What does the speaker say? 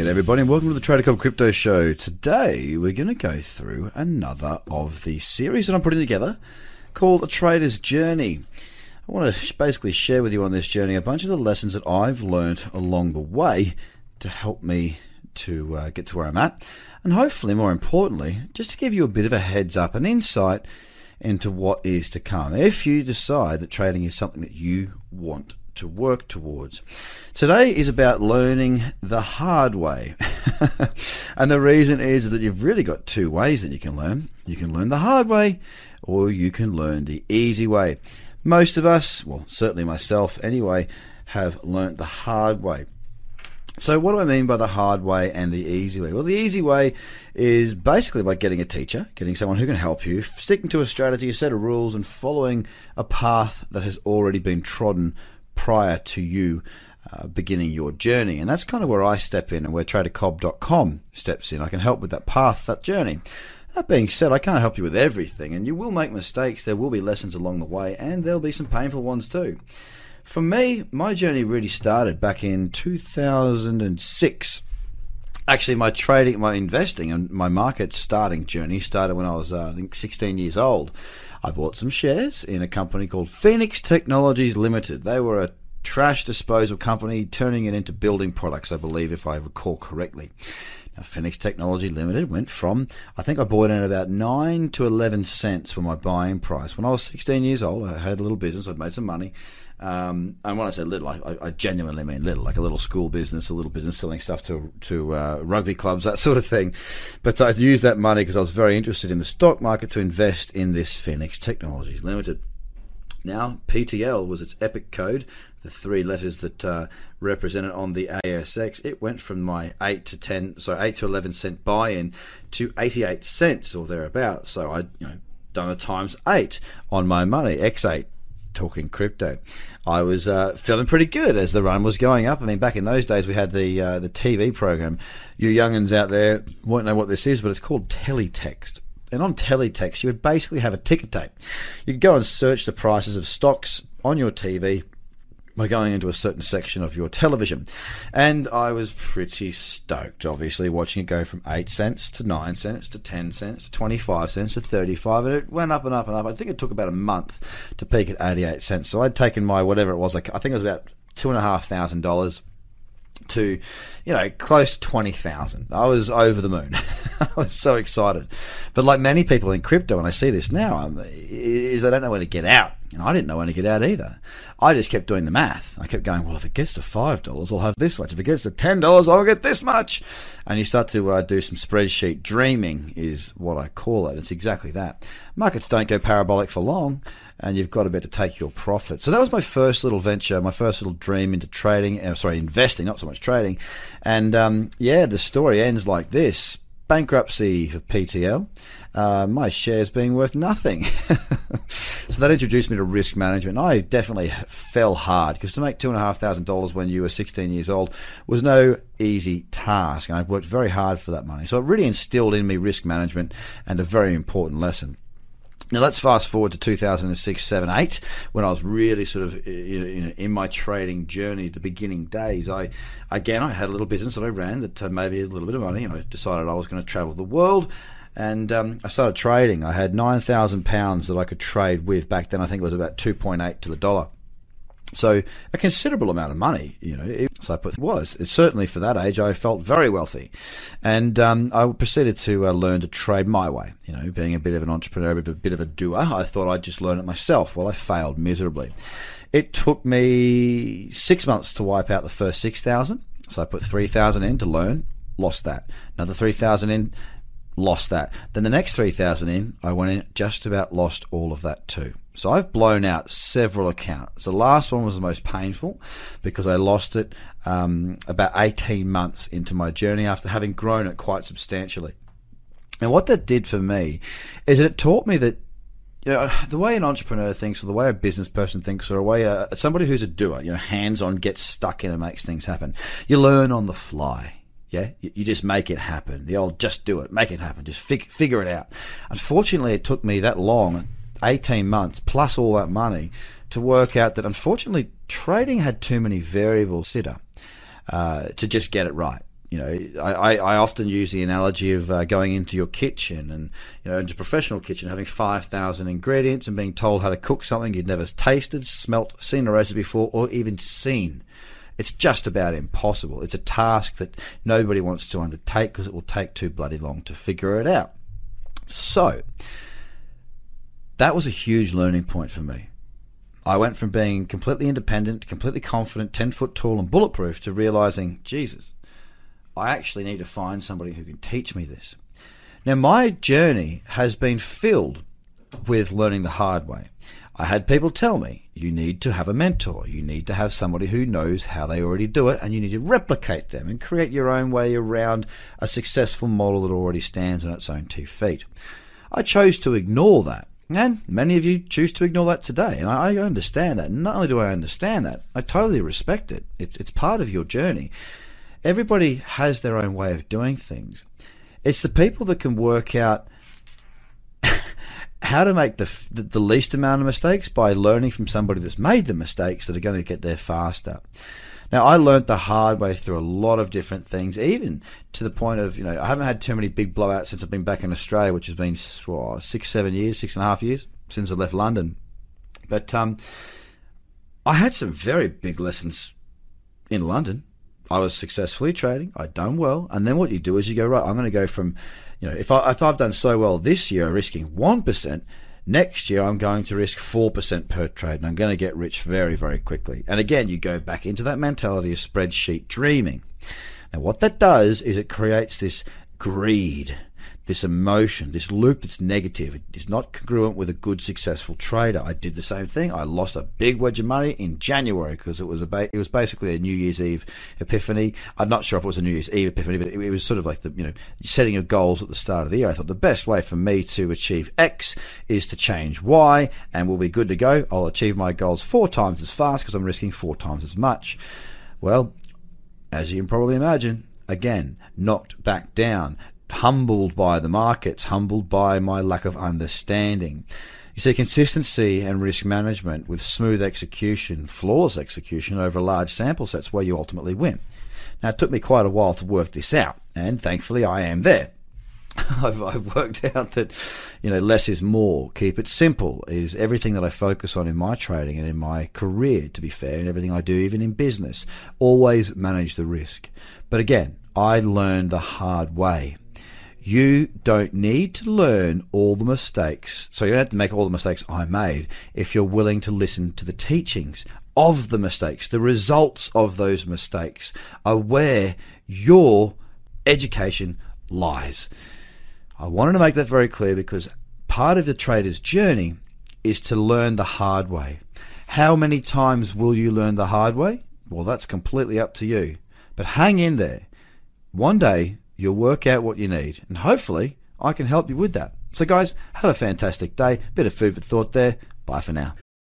G'day everybody and welcome to the Trader Club Crypto Show. Today we're going to go through another of the series that I'm putting together called A Trader's Journey. I want to basically share with you on this journey a bunch of the lessons that I've learned along the way to help me to get to where I'm at, and hopefully, more importantly, just to give you a bit of a heads up and insight into what is to come if you decide that trading is something that you want to work towards. Today is about learning the hard way. And the reason is that you've really got two ways that you can learn. You can learn the hard way or you can learn the easy way. Most of us, well, certainly myself anyway, have learnt the hard way. So what do I mean by the hard way and the easy way? Well, the easy way is basically by getting a teacher, getting someone who can help you, sticking to a strategy, a set of rules, and following a path that has already been trodden prior to you beginning your journey. And that's kind of where I step in and where TraderCobb.com steps in. I can help with that path, that journey. That being said, I can't help you with everything, and you will make mistakes. There will be lessons along the way, and there'll be some painful ones too. For me, my journey really started back in 2006. Actually, my trading, my investing, and my market starting journey started when I was, I think, 16 years old. I bought some shares in a company called Phoenix Technologies Limited. They were a trash disposal company, turning it into building products, I believe, if I recall correctly. Now, Phoenix Technology Limited went from, I think I bought in at about 9 to 11 cents for my buying price. When I was 16 years old, I had a little business, I'd made some money. And when I say little, I genuinely mean little, like a little school business, a little business selling stuff to rugby clubs, that sort of thing. But I'd used that money because I was very interested in the stock market to invest in this Phoenix Technologies Limited. Now, PTL was its EPIC code, the three letters that represented on the ASX. It went from my 8 to 11 cent buy-in to 88 cents or thereabouts. So I'd done a times 8 on my money, X8. Talking crypto, I was feeling pretty good as the run was going up. I mean, back in those days, we had the TV program. You young'uns out there won't know what this is, but it's called Teletext. And on Teletext, you would basically have a ticker tape. You could go and search the prices of stocks on your TV by going into a certain section of your television. And I was pretty stoked, obviously, watching it go from 8 cents to 9 cents to 10 cents to 25 cents to 35, and it went up and up and up. I think it took about a month to peak at 88 cents. So I'd taken my whatever it was, I think it was about $2,500 to, close to 20,000. I was over the moon. I was so excited. But like many people in crypto, and I see this now, is they don't know when to get out. And I didn't know when to get out either. I just kept doing the math. I kept going, well, if it gets to $5, I'll have this much. If it gets to $10, I'll get this much. And you start to do some spreadsheet dreaming is what I call it. It's exactly that. Markets don't go parabolic for long, and you've got a bit to take your profit. So that was my first little venture, my first little dream into trading, investing, not so much trading. And the story ends like this. Bankruptcy for PTL, my shares being worth nothing. So that introduced me to risk management. I definitely fell hard because to make $2,500 when you were 16 years old was no easy task, and I worked very hard for that money. So it really instilled in me risk management and a very important lesson. Now let's fast forward to 2006, 7, 8, when I was really sort of in my trading journey, the beginning days. I had a little business that I ran that made me a little bit of money, and I decided I was going to travel the world. And I started trading. I had £9,000 that I could trade with. Back then, I think it was about 2.8 to the dollar. So a considerable amount of money, so certainly for that age, I felt very wealthy. And I proceeded to learn to trade my way, being a bit of an entrepreneur, a bit of a doer. I thought I'd just learn it myself. Well, I failed miserably. It took me 6 months to wipe out the first 6,000. So I put 3,000 in to learn, lost that. Another 3,000 in, lost that. Then the next 3,000 in, I went in, just about lost all of that too. So I've blown out several accounts. The last one was the most painful because I lost it about 18 months into my journey after having grown it quite substantially. And what that did for me is that it taught me that the way an entrepreneur thinks, or the way a business person thinks, or a way somebody who's a doer, hands-on, gets stuck in and makes things happen. You learn on the fly. Yeah, you just make it happen. The old just do it, make it happen, just figure it out. Unfortunately, it took me that long, 18 months plus all that money, to work out that unfortunately trading had too many variables to just get it right. you know, I often use the analogy of going into your kitchen and, you know, into a professional kitchen, having 5,000 ingredients and being told how to cook something you'd never tasted, smelt, seen a recipe before, or even seen. It's just about impossible. It's a task that nobody wants to undertake because it will take too bloody long to figure it out. So that was a huge learning point for me. I went from being completely independent, completely confident, 10 foot tall and bulletproof to realizing, Jesus, I actually need to find somebody who can teach me this. Now, my journey has been filled with learning the hard way. I had people tell me, you need to have a mentor. You need to have somebody who knows how they already do it, and you need to replicate them and create your own way around a successful model that already stands on its own 2 feet. I chose to ignore that. And many of you choose to ignore that today. And I understand that. Not only do I understand that, I totally respect it. It's part of your journey. Everybody has their own way of doing things. It's the people that can work out how to make the least amount of mistakes by learning from somebody that's made the mistakes that are going to get there faster. Now, I learned the hard way through a lot of different things, even to the point of, you know, I haven't had too many big blowouts since I've been back in Australia, which has been 6 and a half years since I left London. But I had some very big lessons in London. I was successfully trading. I'd done well. And then what you do is you go, right, I'm going to go from, you know, if I've done so well this year, risking 1%, next year, I'm going to risk 4% per trade, and I'm going to get rich very, very quickly. And again, you go back into that mentality of spreadsheet dreaming. Now, what that does is it creates this greed, this emotion, this loop that's negative. It is not congruent with a good, successful trader. I did the same thing. I lost a big wedge of money in January because it was basically a New Year's Eve epiphany. I'm not sure if it was a New Year's Eve epiphany, but it was sort of like the, you know, setting of goals at the start of the year. I thought the best way for me to achieve X is to change Y, and we'll be good to go. I'll achieve my goals 4 times as fast because I'm risking 4 times as much. Well, as you can probably imagine, again, knocked back down. Humbled by the markets, humbled by my lack of understanding. You see, consistency and risk management with smooth execution, flawless execution over large sample sets where you ultimately win. Now, it took me quite a while to work this out, and thankfully I am there. I've worked out that, you know, less is more. Keep it simple is everything that I focus on in my trading and in my career, to be fair, and everything I do, even in business. Always manage the risk. But again, I learned the hard way. You don't need to learn all the mistakes. So you don't have to make all the mistakes I made if you're willing to listen to the teachings of the mistakes, the results of those mistakes are where your education lies. I wanted to make that very clear because part of the trader's journey is to learn the hard way. How many times will you learn the hard way? Well, that's completely up to you. But hang in there. One day, you'll work out what you need, and hopefully I can help you with that. So guys, have a fantastic day. Bit of food for thought there. Bye for now.